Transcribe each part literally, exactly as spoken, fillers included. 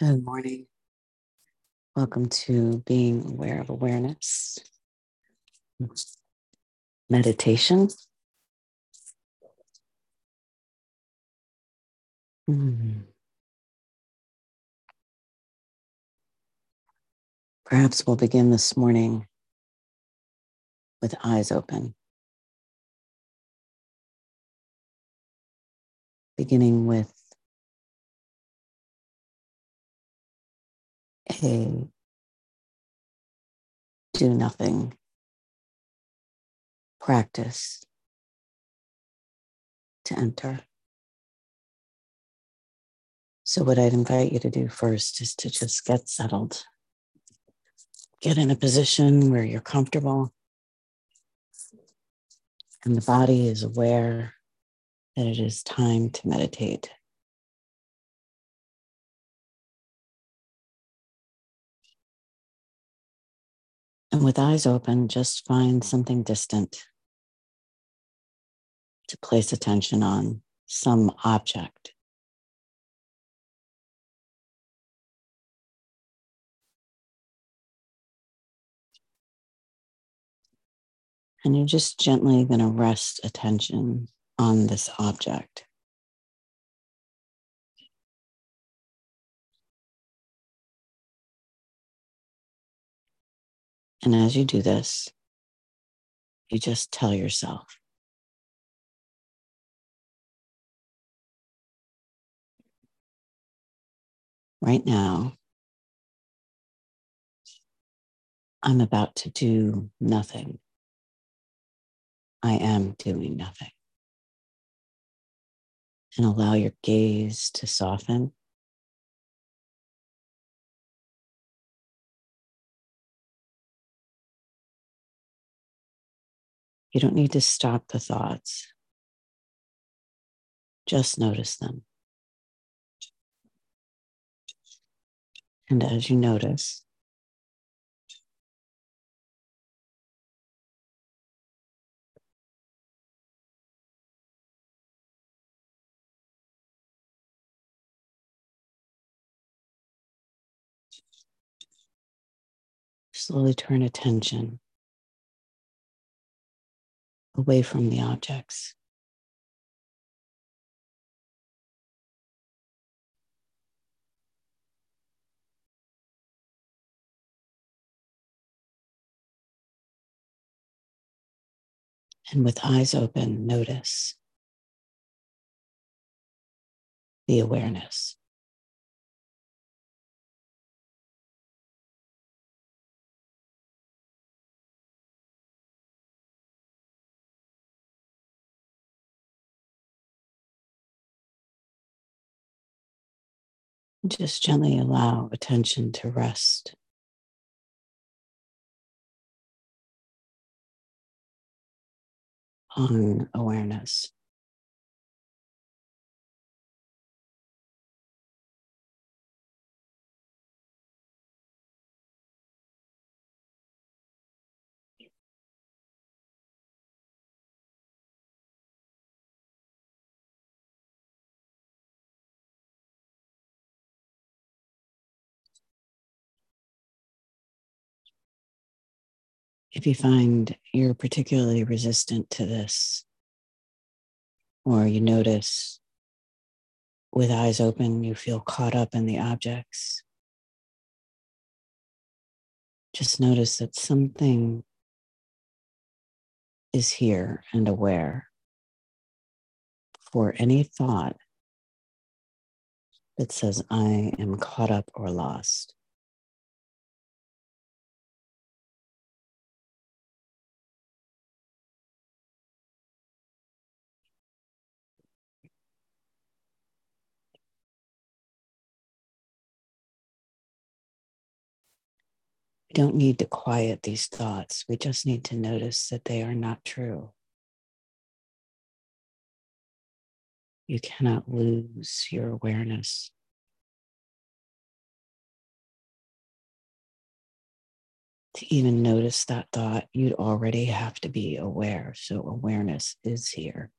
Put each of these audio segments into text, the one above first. Good morning. Welcome to Being Aware of Awareness meditation. Hmm. Perhaps we'll begin this morning with eyes open, beginning with a do nothing practice to enter. So what I'd invite you to do first is to just get settled. Get in a position where you're comfortable and the body is aware that it is time to meditate. And with eyes open, just find something distant to place attention on, some object. And you're just gently going to rest attention on this object. And as you do this, you just tell yourself, right now, I'm about to do nothing. I am doing nothing. And allow your gaze to soften. You don't need to stop the thoughts. Just notice them. And as you notice, slowly turn attention away from the objects. And with eyes open, notice the awareness. Just gently allow attention to rest. On awareness. If you find you're particularly resistant to this, or you notice with eyes open, you feel caught up in the objects, just notice that something is here and aware for any thought that says, I am caught up or lost. We don't need to quiet these thoughts. We just need to notice that they are not true. You cannot lose your awareness. To even notice that thought, you'd already have to be aware. So awareness is here.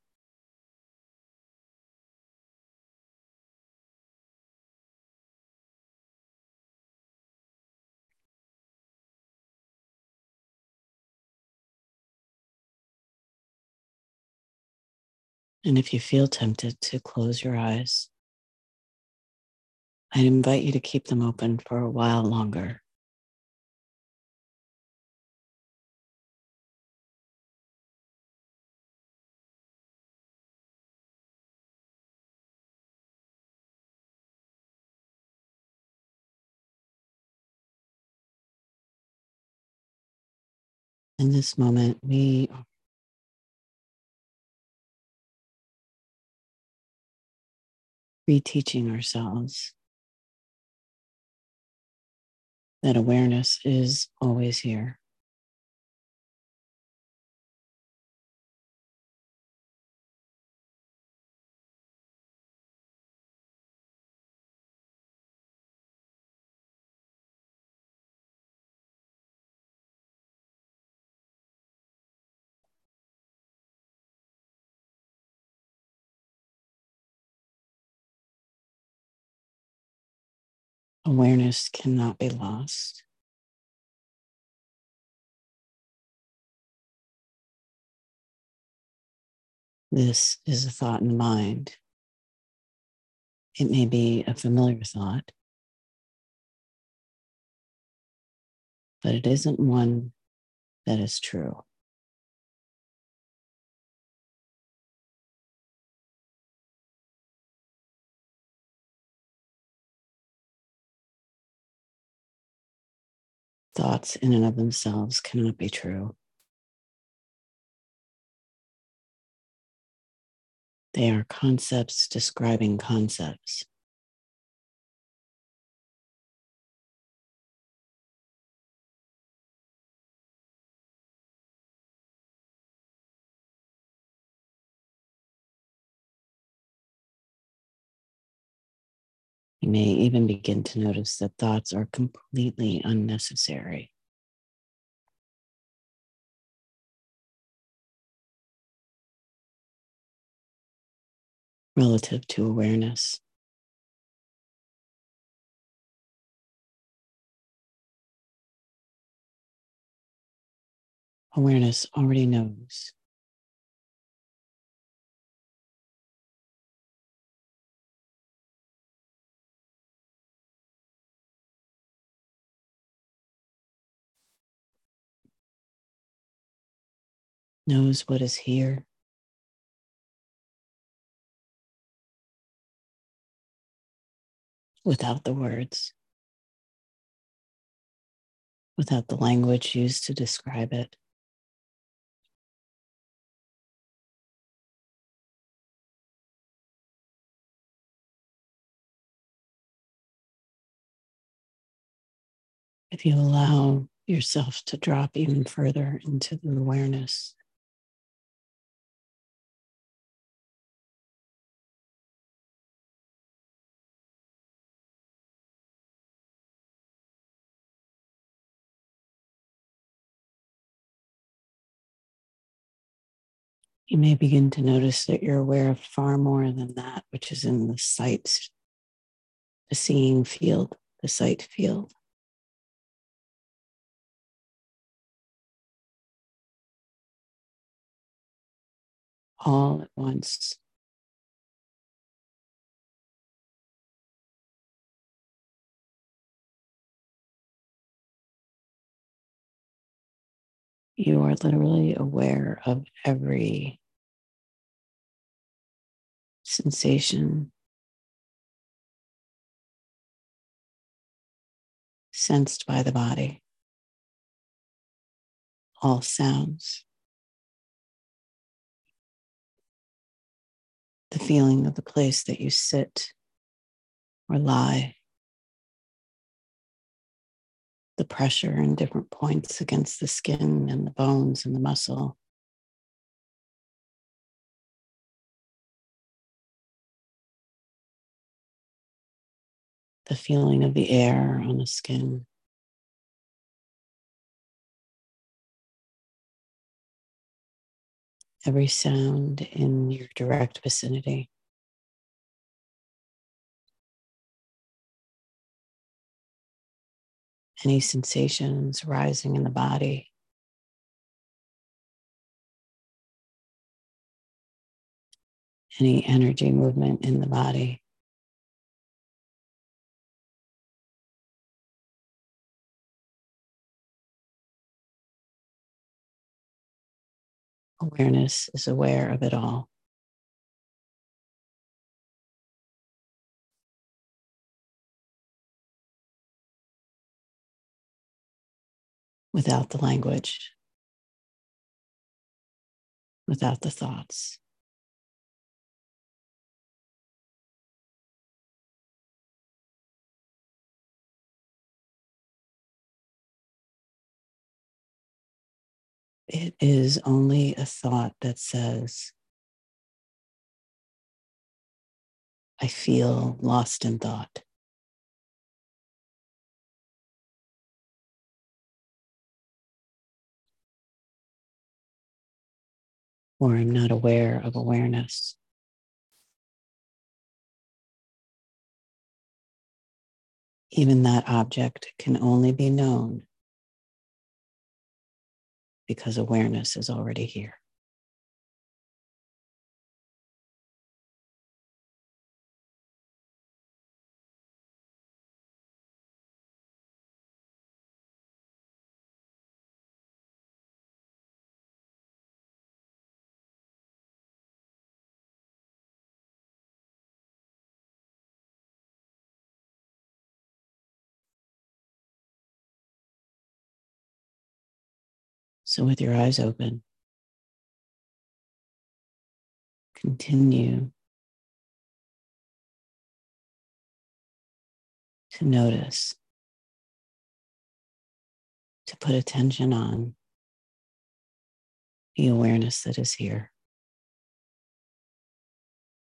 And if you feel tempted to close your eyes, I'd invite you to keep them open for a while longer. In this moment, we are reteaching ourselves that awareness is always here. Awareness cannot be lost. This is a thought in the mind. It may be a familiar thought, but it isn't one that is true. Thoughts in and of themselves cannot be true. They are concepts describing concepts. You may even begin to notice that thoughts are completely unnecessary. Relative to awareness, awareness already knows. Knows what is here. Without the words, without the language used to describe it. If you allow yourself to drop even further into the awareness, you may begin to notice that you're aware of far more than that which is in the sight, the seeing field, the sight field. All at once. You are literally aware of every sensation, sensed by the body, all sounds, the feeling of the place that you sit or lie, the pressure in different points against the skin and the bones and the muscle. The feeling of the air on the skin. Every sound in your direct vicinity. Any sensations rising in the body, any energy movement in the body. Awareness is aware of it all. Without the language, without the thoughts. It is only a thought that says, I feel lost in thought. Or I'm not aware of awareness. Even that object can only be known because awareness is already here. So with your eyes open, continue to notice, to put attention on the awareness that is here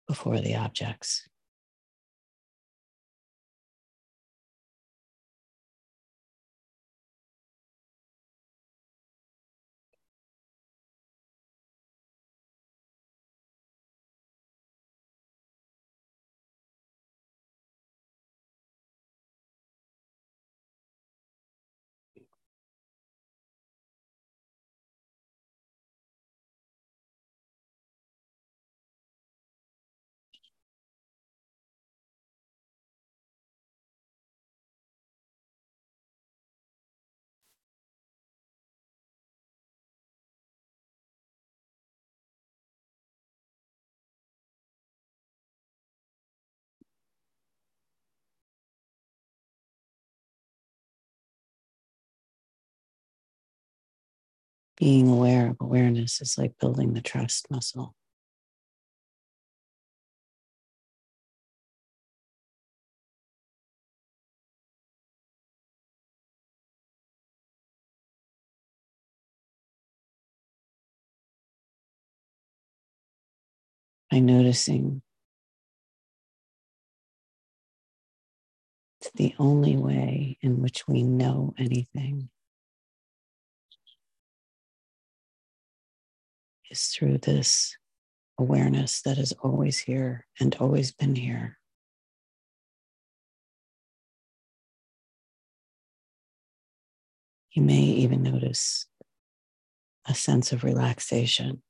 before the objects. Being aware of awareness is like building the trust muscle. By noticing it's the only way in which we know anything is through this awareness that is always here and always been here. You may even notice a sense of relaxation.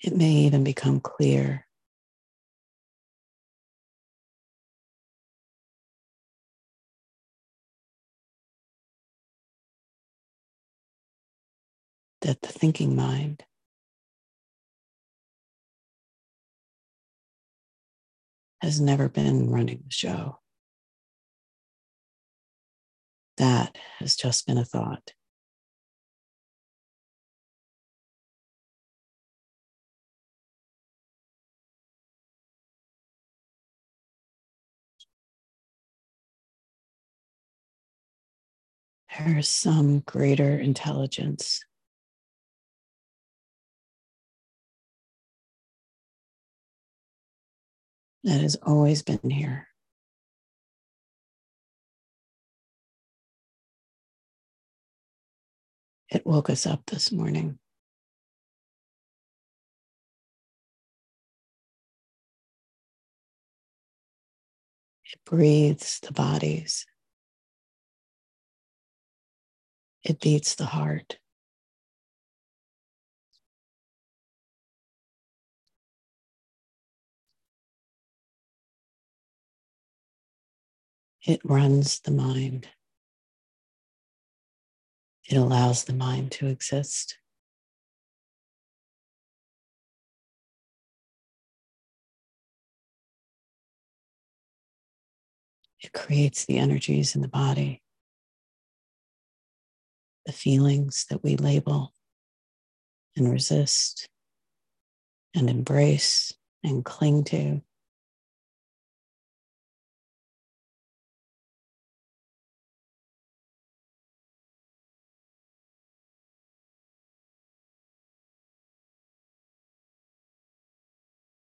It may even become clear that the thinking mind has never been running the show. That has just been a thought. There is some greater intelligence that has always been here. It woke us up this morning. breathes the bodies. It beats the heart. It runs the mind. It allows the mind to exist. It creates the energies in the body, the feelings that we label and resist and embrace and cling to.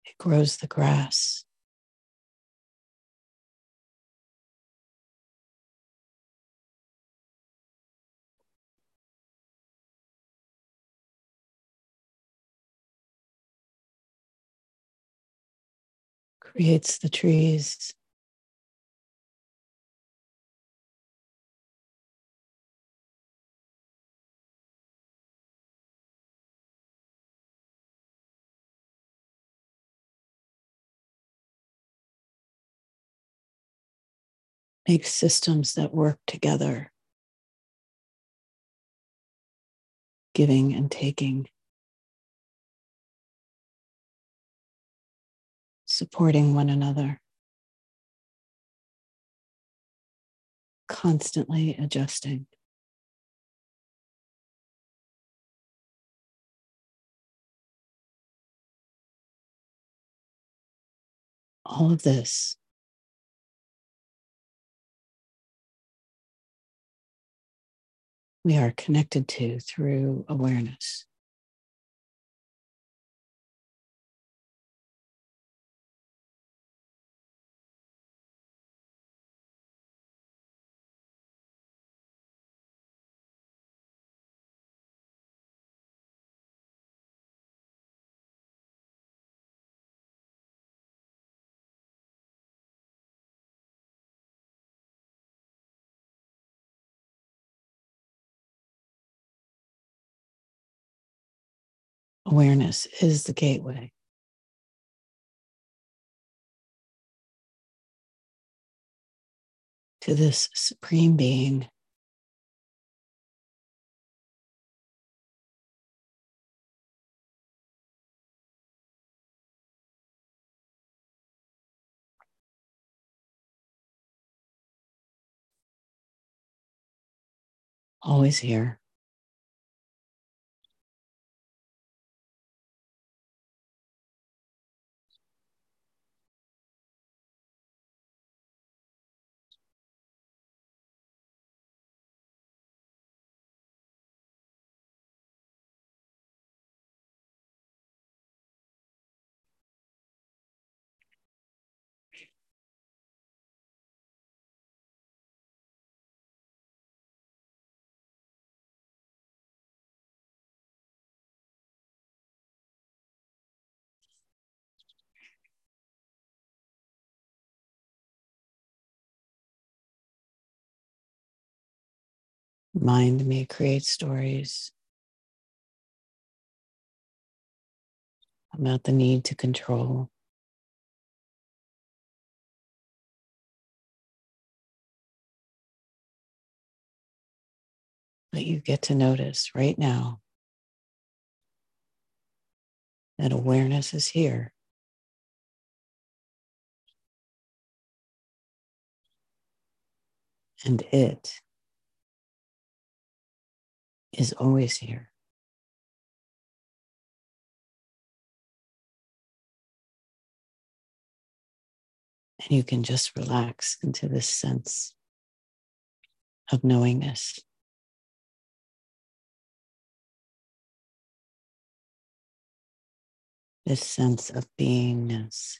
It grows the grass. Creates the trees. Makes systems that work together, giving and taking. Supporting one another, constantly adjusting. All of this we are connected to through awareness. Awareness is the gateway. To this Supreme Being. Always here. Mind may create stories about the need to control, but you get to notice right now that awareness is here. And it is always here. And you can just relax into this sense of knowingness. This sense of beingness.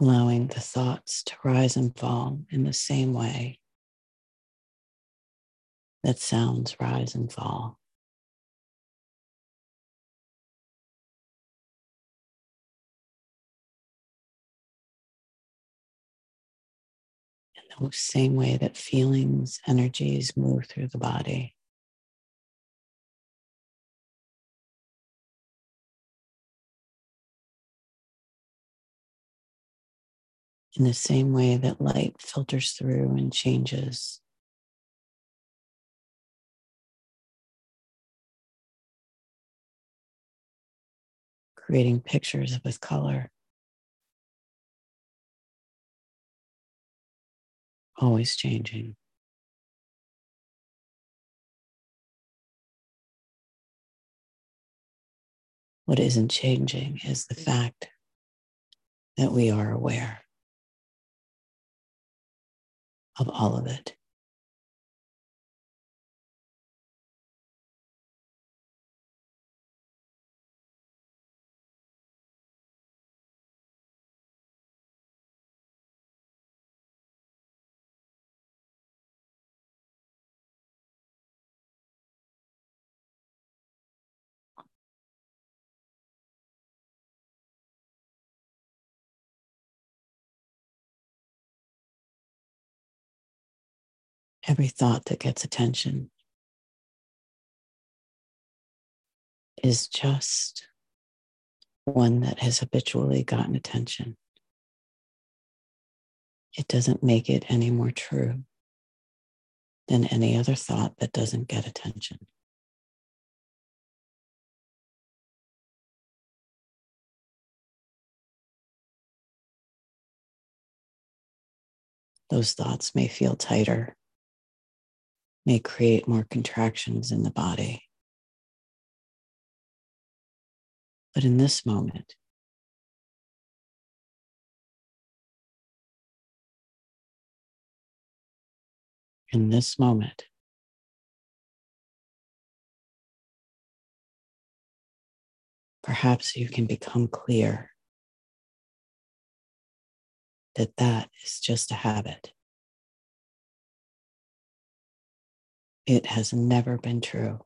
allowing the thoughts to rise and fall in the same way that sounds rise and fall. In the same way that feelings, energies move through the body. In the same way that light filters through and changes. Creating pictures with color. Always changing. What isn't changing is the fact that we are aware of all of it. Every thought that gets attention is just one that has habitually gotten attention. It doesn't make it any more true than any other thought that doesn't get attention. Those thoughts may feel tighter, may create more contractions in the body. But in this moment, in this moment, perhaps you can become clear that that is just a habit. It has never been true.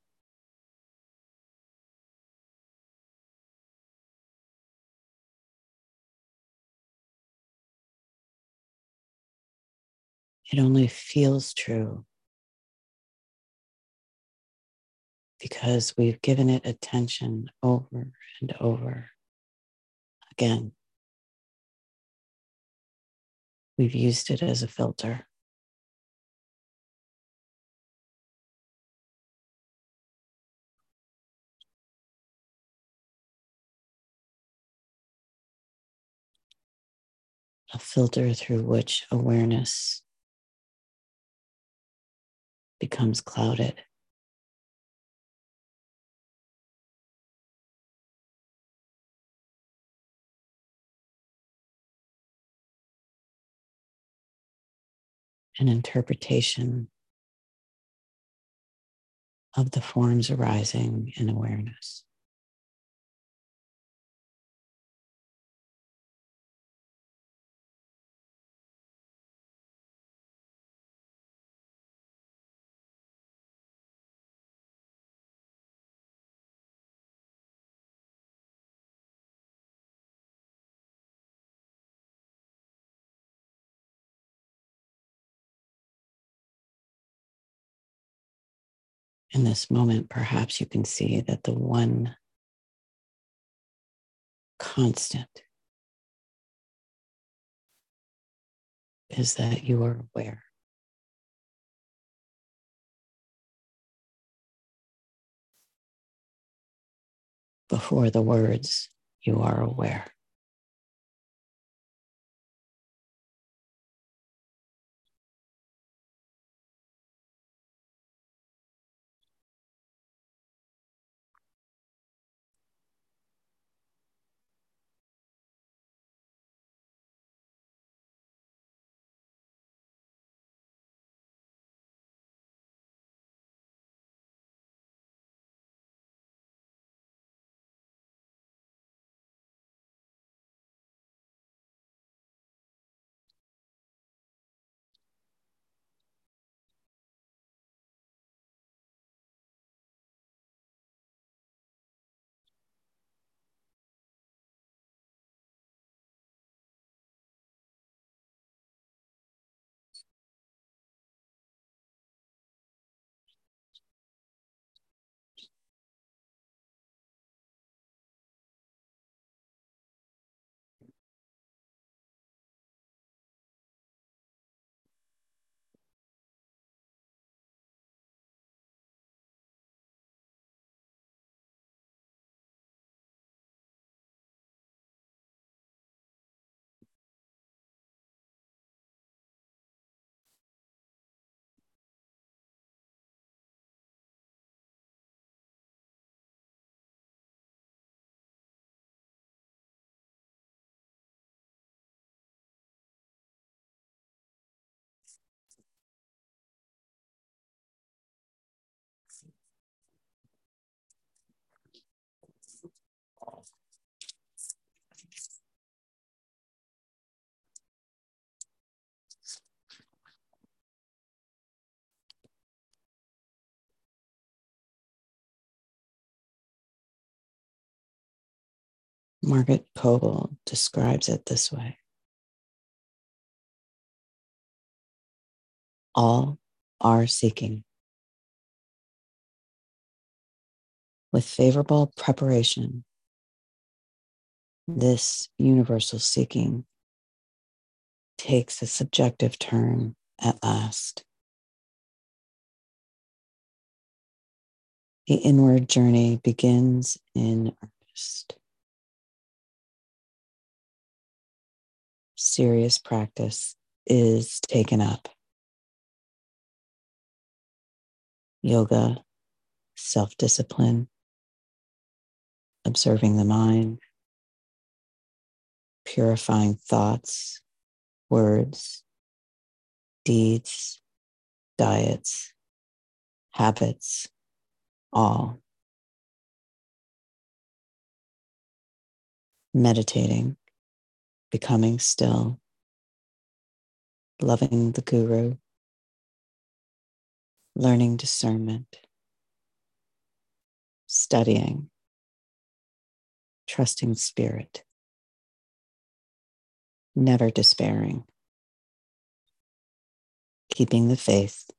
It only feels true because we've given it attention over and over again. We've used it as a filter. A filter through which awareness becomes clouded. An interpretation of the forms arising in awareness. In this moment, perhaps you can see that the one constant is that you are aware. Before the words, you are aware. Margaret Coble describes it this way. All are seeking. With favorable preparation, this universal seeking takes a subjective turn at last. The inward journey begins in earnest. Serious practice is taken up. Yoga, self-discipline, observing the mind, purifying thoughts, words, deeds, diets, habits, all. Meditating, becoming still, loving the guru, learning discernment, studying, trusting spirit, never despairing, keeping the faith,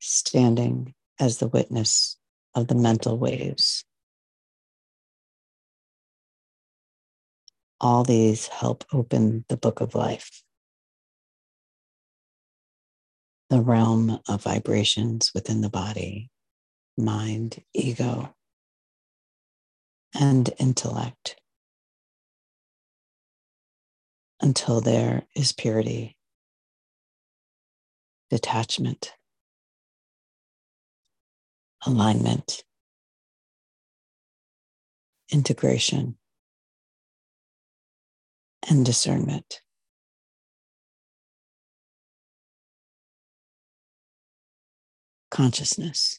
standing as the witness of the mental waves. All these help open the book of life, the realm of vibrations within the body, mind, ego, and intellect, until there is purity, detachment, alignment, integration, and discernment. Consciousness,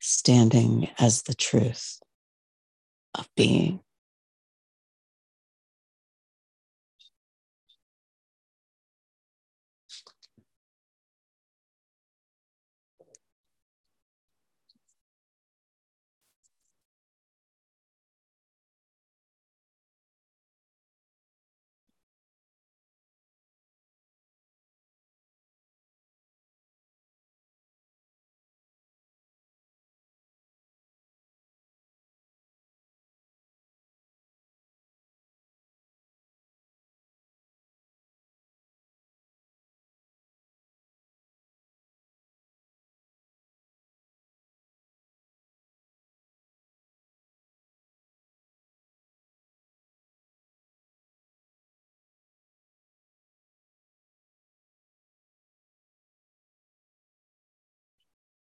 standing as the truth of being.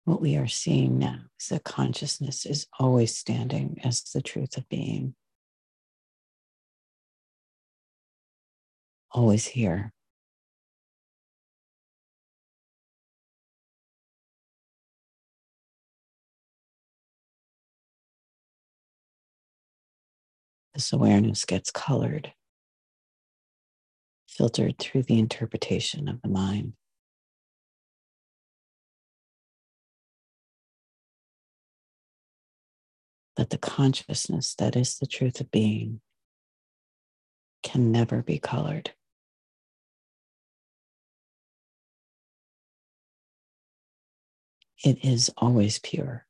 What we are seeing now is that consciousness is always standing as the truth of being. Always here. This awareness gets colored, filtered through the interpretation of the mind. That the consciousness that is the truth of being can never be colored. It is always pure.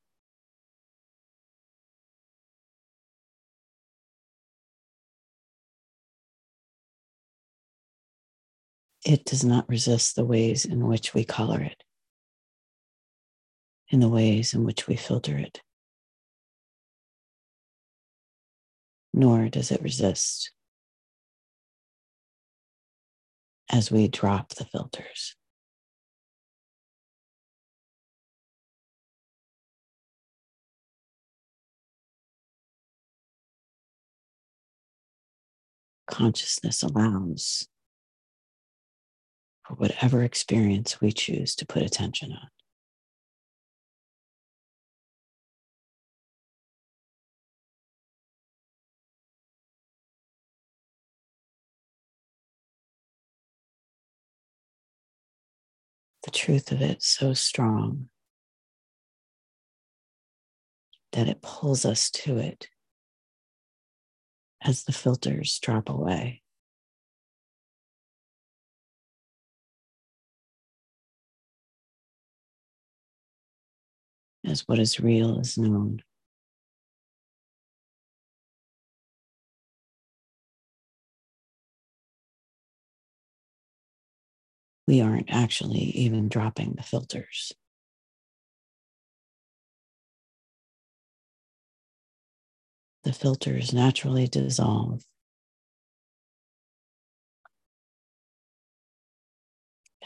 It does not resist the ways in which we color it, in the ways in which we filter it. Nor does it resist as we drop the filters. Consciousness allows for whatever experience we choose to put attention on. The truth of it so strong that it pulls us to it as the filters drop away. As what is real is known. We aren't actually even dropping the filters. The filters naturally dissolve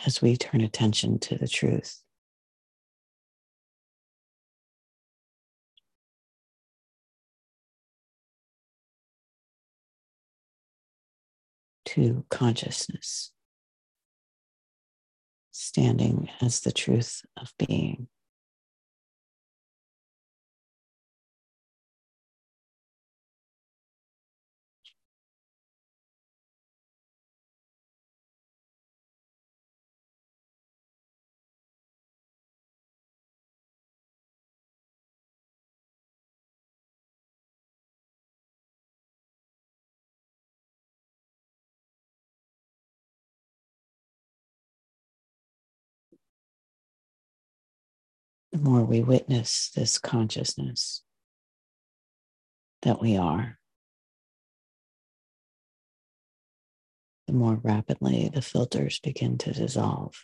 as we turn attention to the truth. To consciousness, standing as the truth of being. The more we witness this consciousness that we are, the more rapidly the filters begin to dissolve.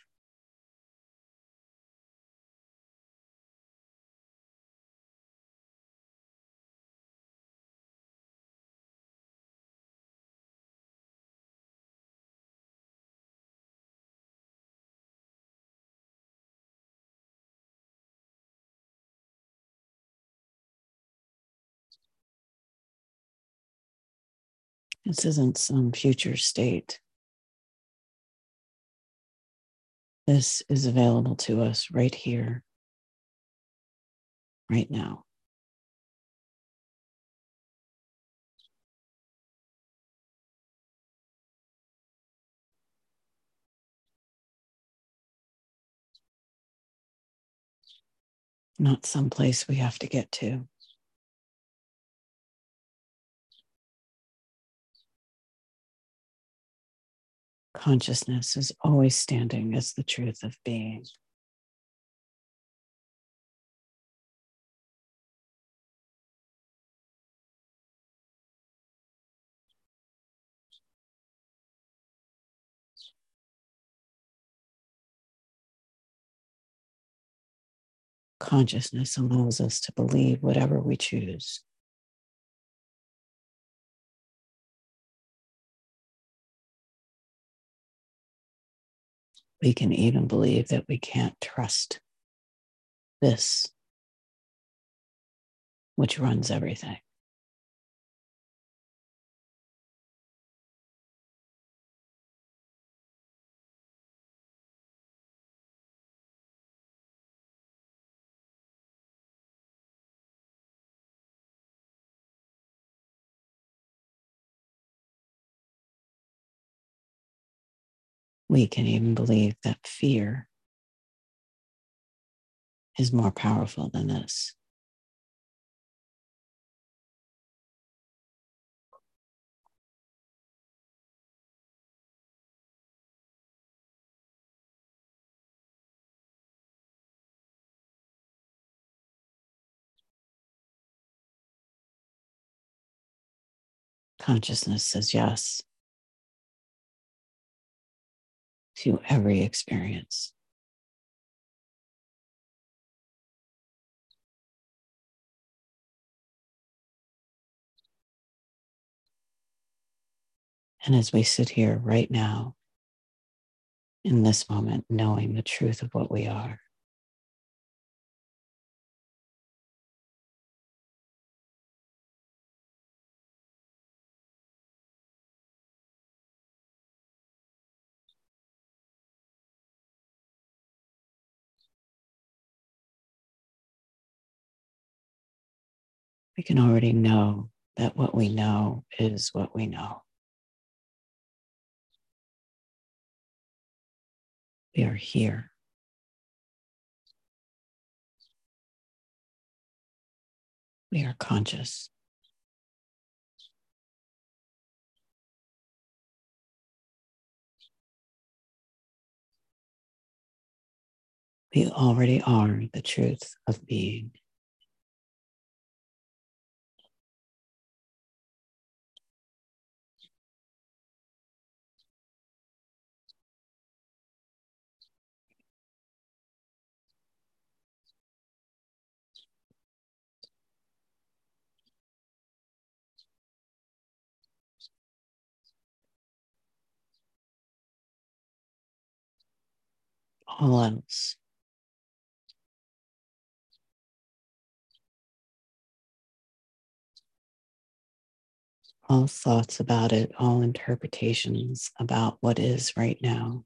This isn't some future state. This is available to us right here, right now. Not someplace we have to get to. Consciousness is always standing as the truth of being. Consciousness allows us to believe whatever we choose. We can even believe that we can't trust this, which runs everything. We can even believe that fear is more powerful than this. Consciousness says yes to every experience. And as we sit here right now, in this moment, knowing the truth of what we are, we can already know that what we know is what we know. We are here. We are conscious. We already are the truth of being. All else all thoughts about it, all interpretations about what is right now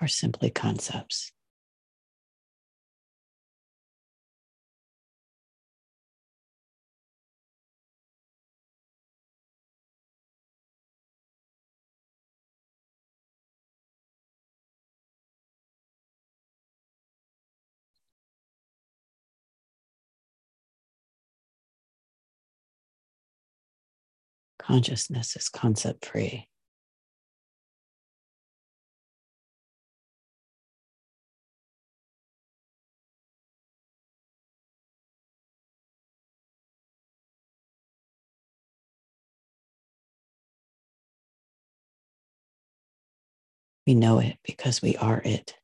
are simply concepts. Consciousness is concept-free. We know it because we are it.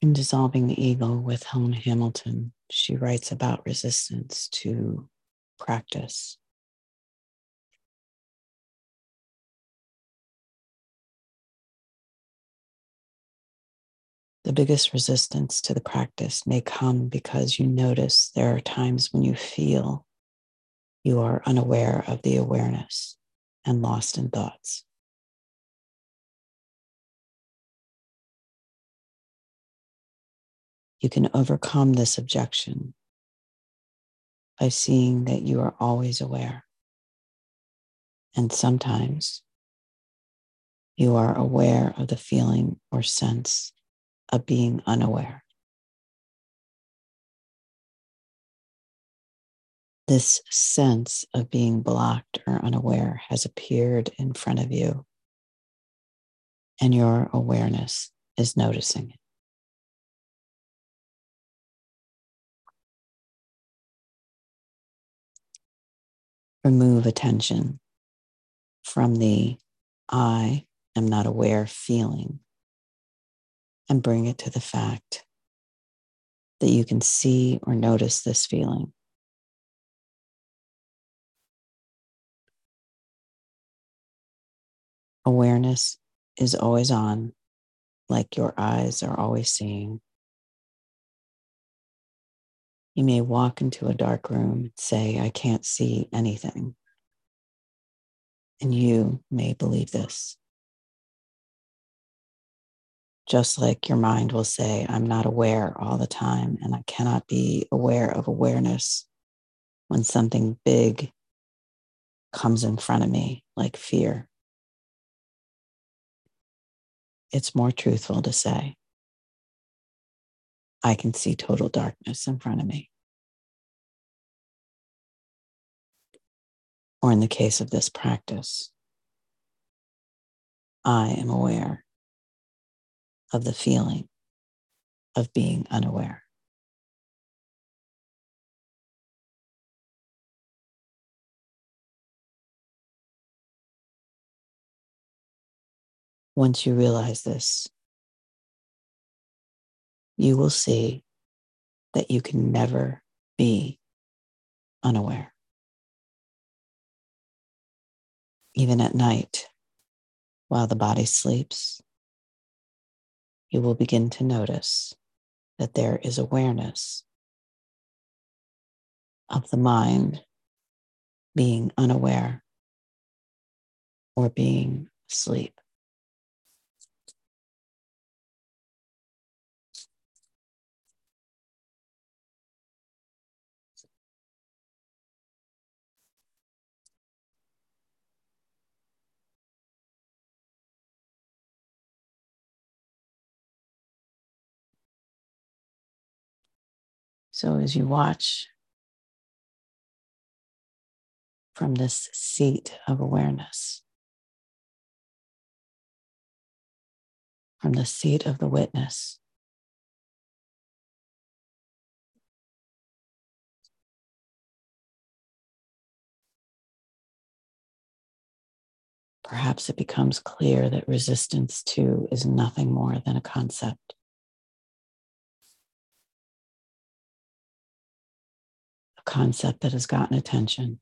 In Dissolving the Ego with Helen Hamilton, she writes about resistance to practice. The biggest resistance to the practice may come because you notice there are times when you feel you are unaware of the awareness and lost in thoughts. You can overcome this objection by seeing that you are always aware. And sometimes you are aware of the feeling or sense of being unaware. This sense of being blocked or unaware has appeared in front of you, and your awareness is noticing it. Remove attention from the I am not aware feeling and bring it to the fact that you can see or notice this feeling. Awareness is always on, like your eyes are always seeing. You may walk into a dark room and say, I can't see anything. And you may believe this. Just like your mind will say, I'm not aware all the time, and I cannot be aware of awareness when something big comes in front of me, like fear. It's more truthful to say, I can see total darkness in front of me. Or in the case of this practice, I am aware of the feeling of being unaware. Once you realize this, you will see that you can never be unaware. Even at night, while the body sleeps, you will begin to notice that there is awareness of the mind being unaware or being asleep. So as you watch from this seat of awareness, from the seat of the witness, perhaps it becomes clear that resistance to is nothing more than a concept. Concept that has gotten attention.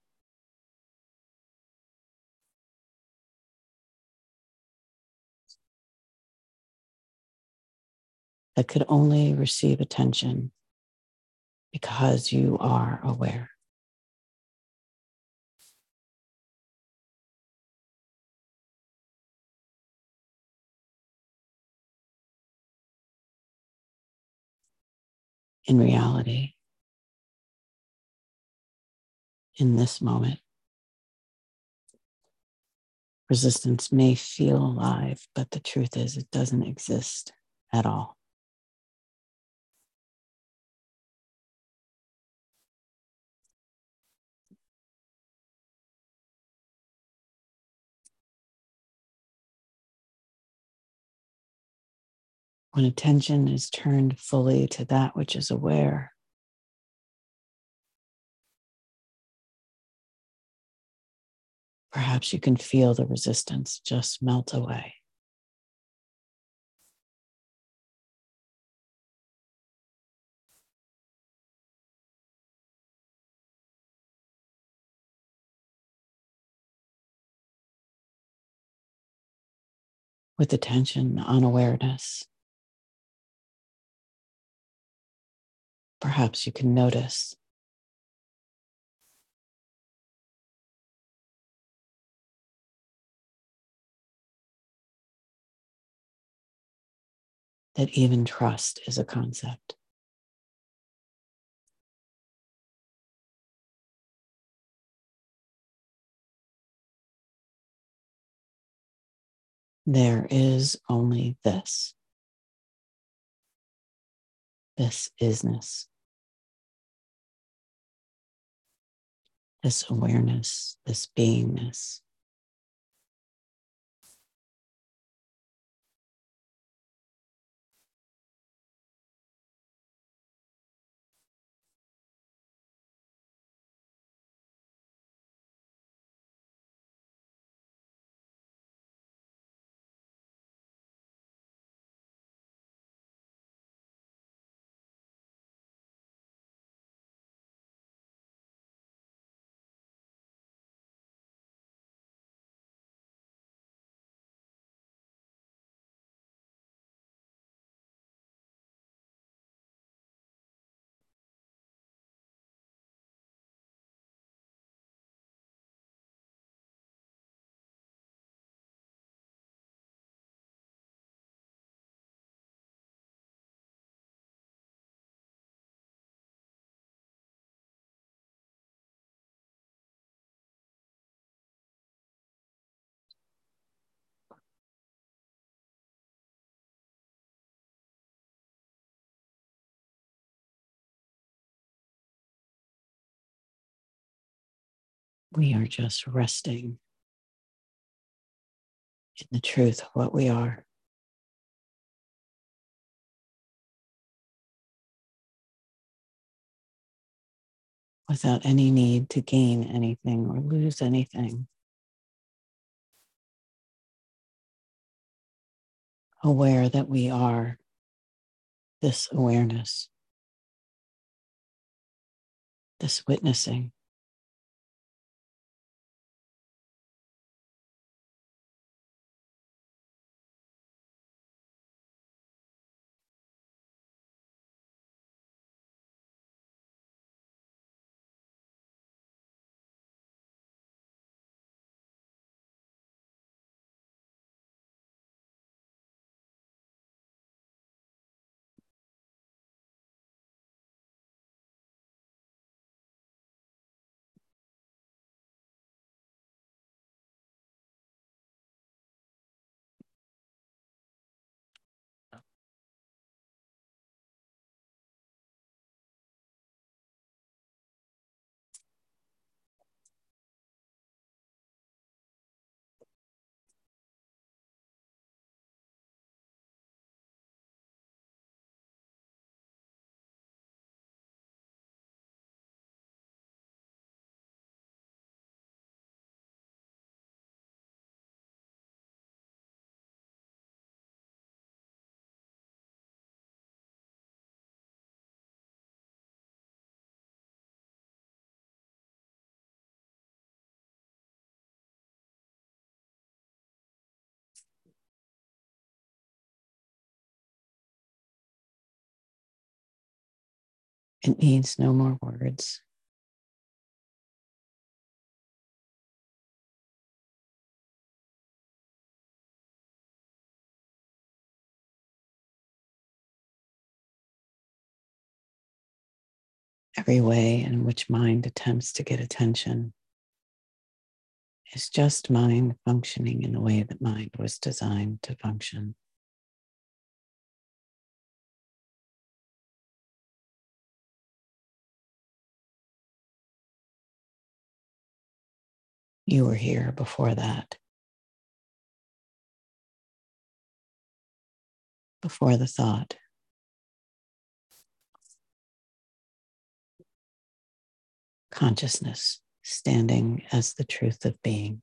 That could only receive attention because you are aware. In reality, in this moment, resistance may feel alive, but the truth is it doesn't exist at all. When attention is turned fully to that which is aware, perhaps you can feel the resistance just melt away. With attention on awareness, perhaps you can notice that even trust is a concept. There is only this. This isness. This awareness, this beingness. We are just resting in the truth of what we are. Without any need to gain anything or lose anything. Aware that we are this awareness, this witnessing. It needs no more words. Every way in which mind attempts to get attention is just mind functioning in the way that mind was designed to function. You were here before that, before the thought. Consciousness standing as the truth of being.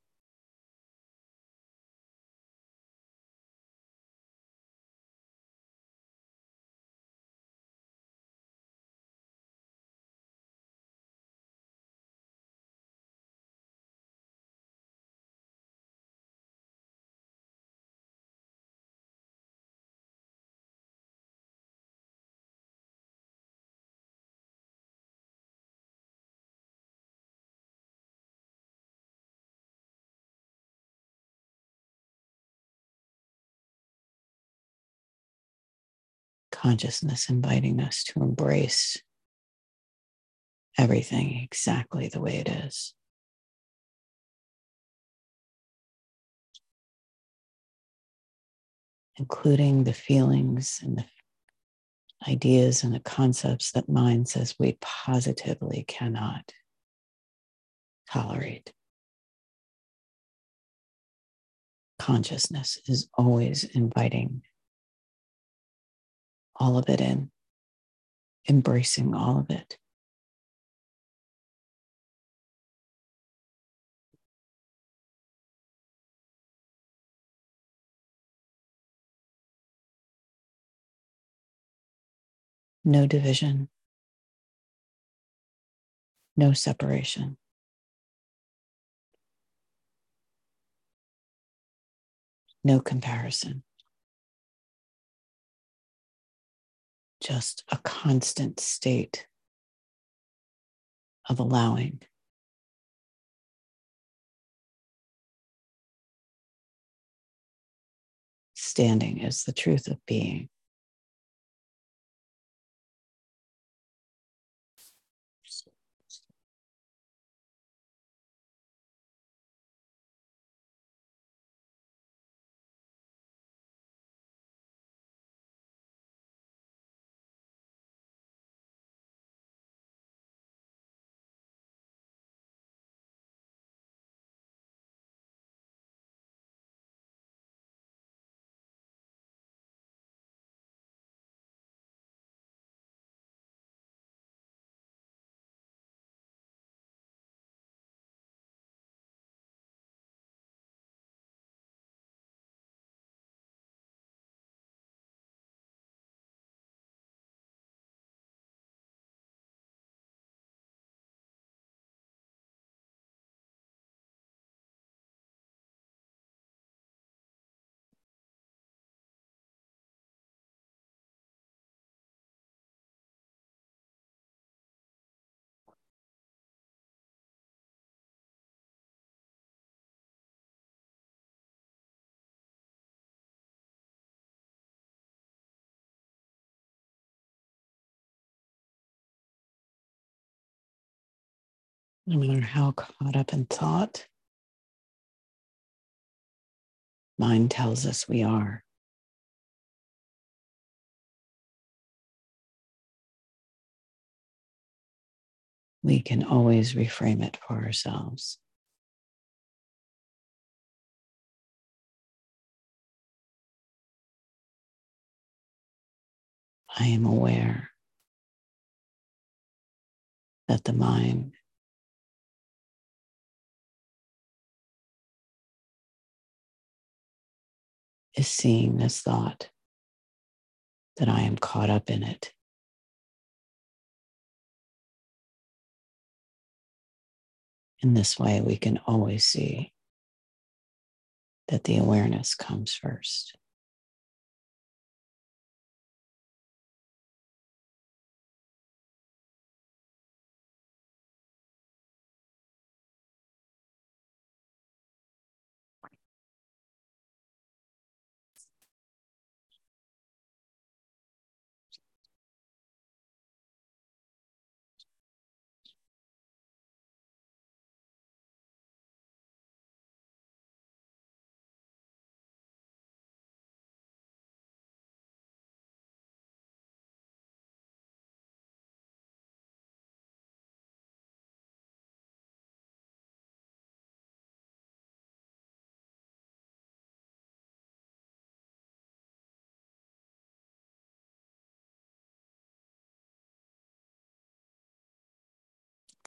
Consciousness inviting us to embrace everything exactly the way it is. Including the feelings and the ideas and the concepts that mind says we positively cannot tolerate. Consciousness is always inviting all of it in, embracing all of it. No division, no separation. No comparison. Just a constant state of allowing. Standing is the truth of being. no matter how caught up in thought, mind tells us we are. We can always reframe it for ourselves. I am aware that the mind is seeing this thought, that I am caught up in it. In this way, we can always see that the awareness comes first.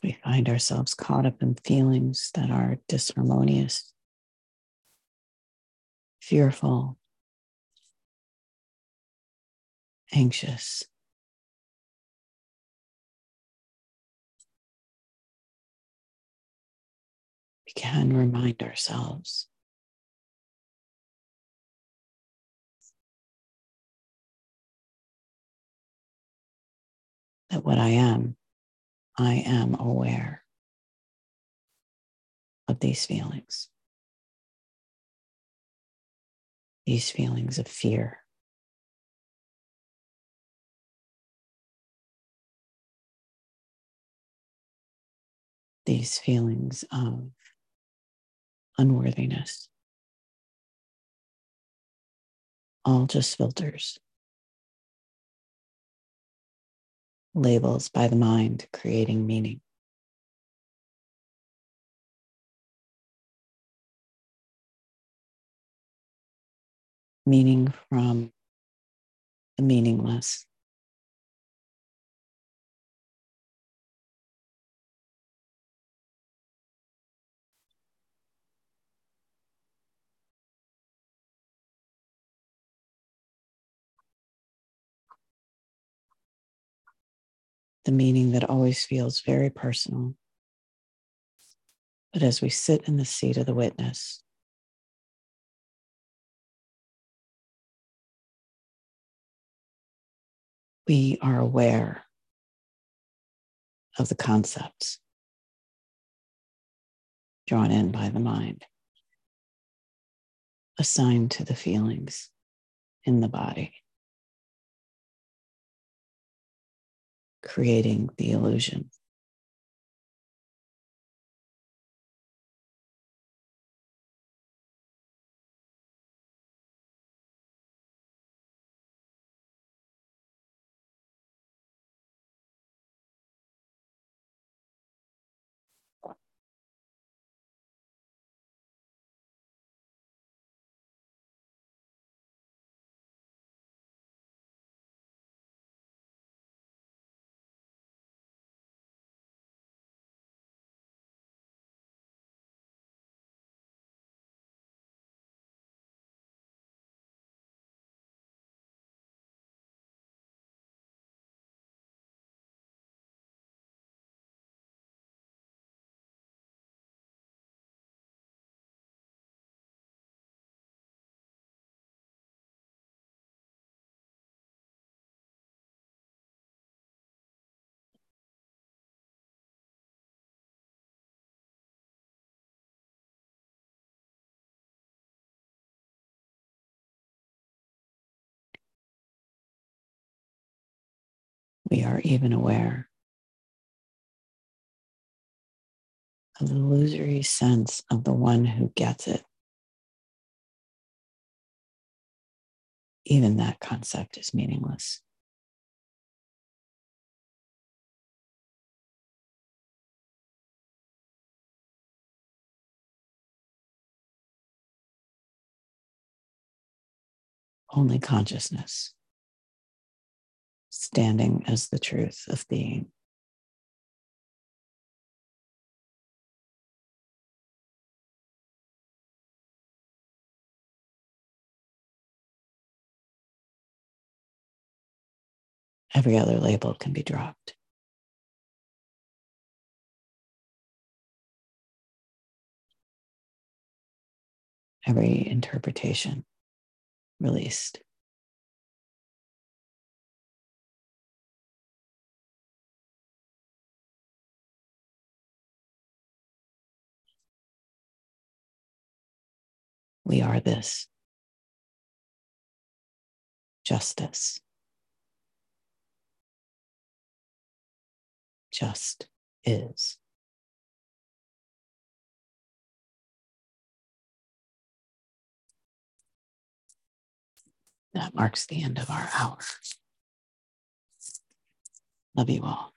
We find ourselves caught up in feelings that are disharmonious, fearful, anxious. We can remind ourselves that what I am, I am aware of these feelings, these feelings of fear, these feelings of unworthiness, all just filters. Labels by the mind creating meaning. Meaning from the meaningless. The meaning that always feels very personal. But as we sit in the seat of the witness, we are aware of the concepts drawn in by the mind, assigned to the feelings in the body, creating the illusion. We are even aware an illusory sense of the one who gets it. Even that concept is meaningless. Only consciousness, standing as the truth of being. Every other label can be dropped. Every interpretation released. We are this. Justice. Just is. That marks the end of our hour. Love you all.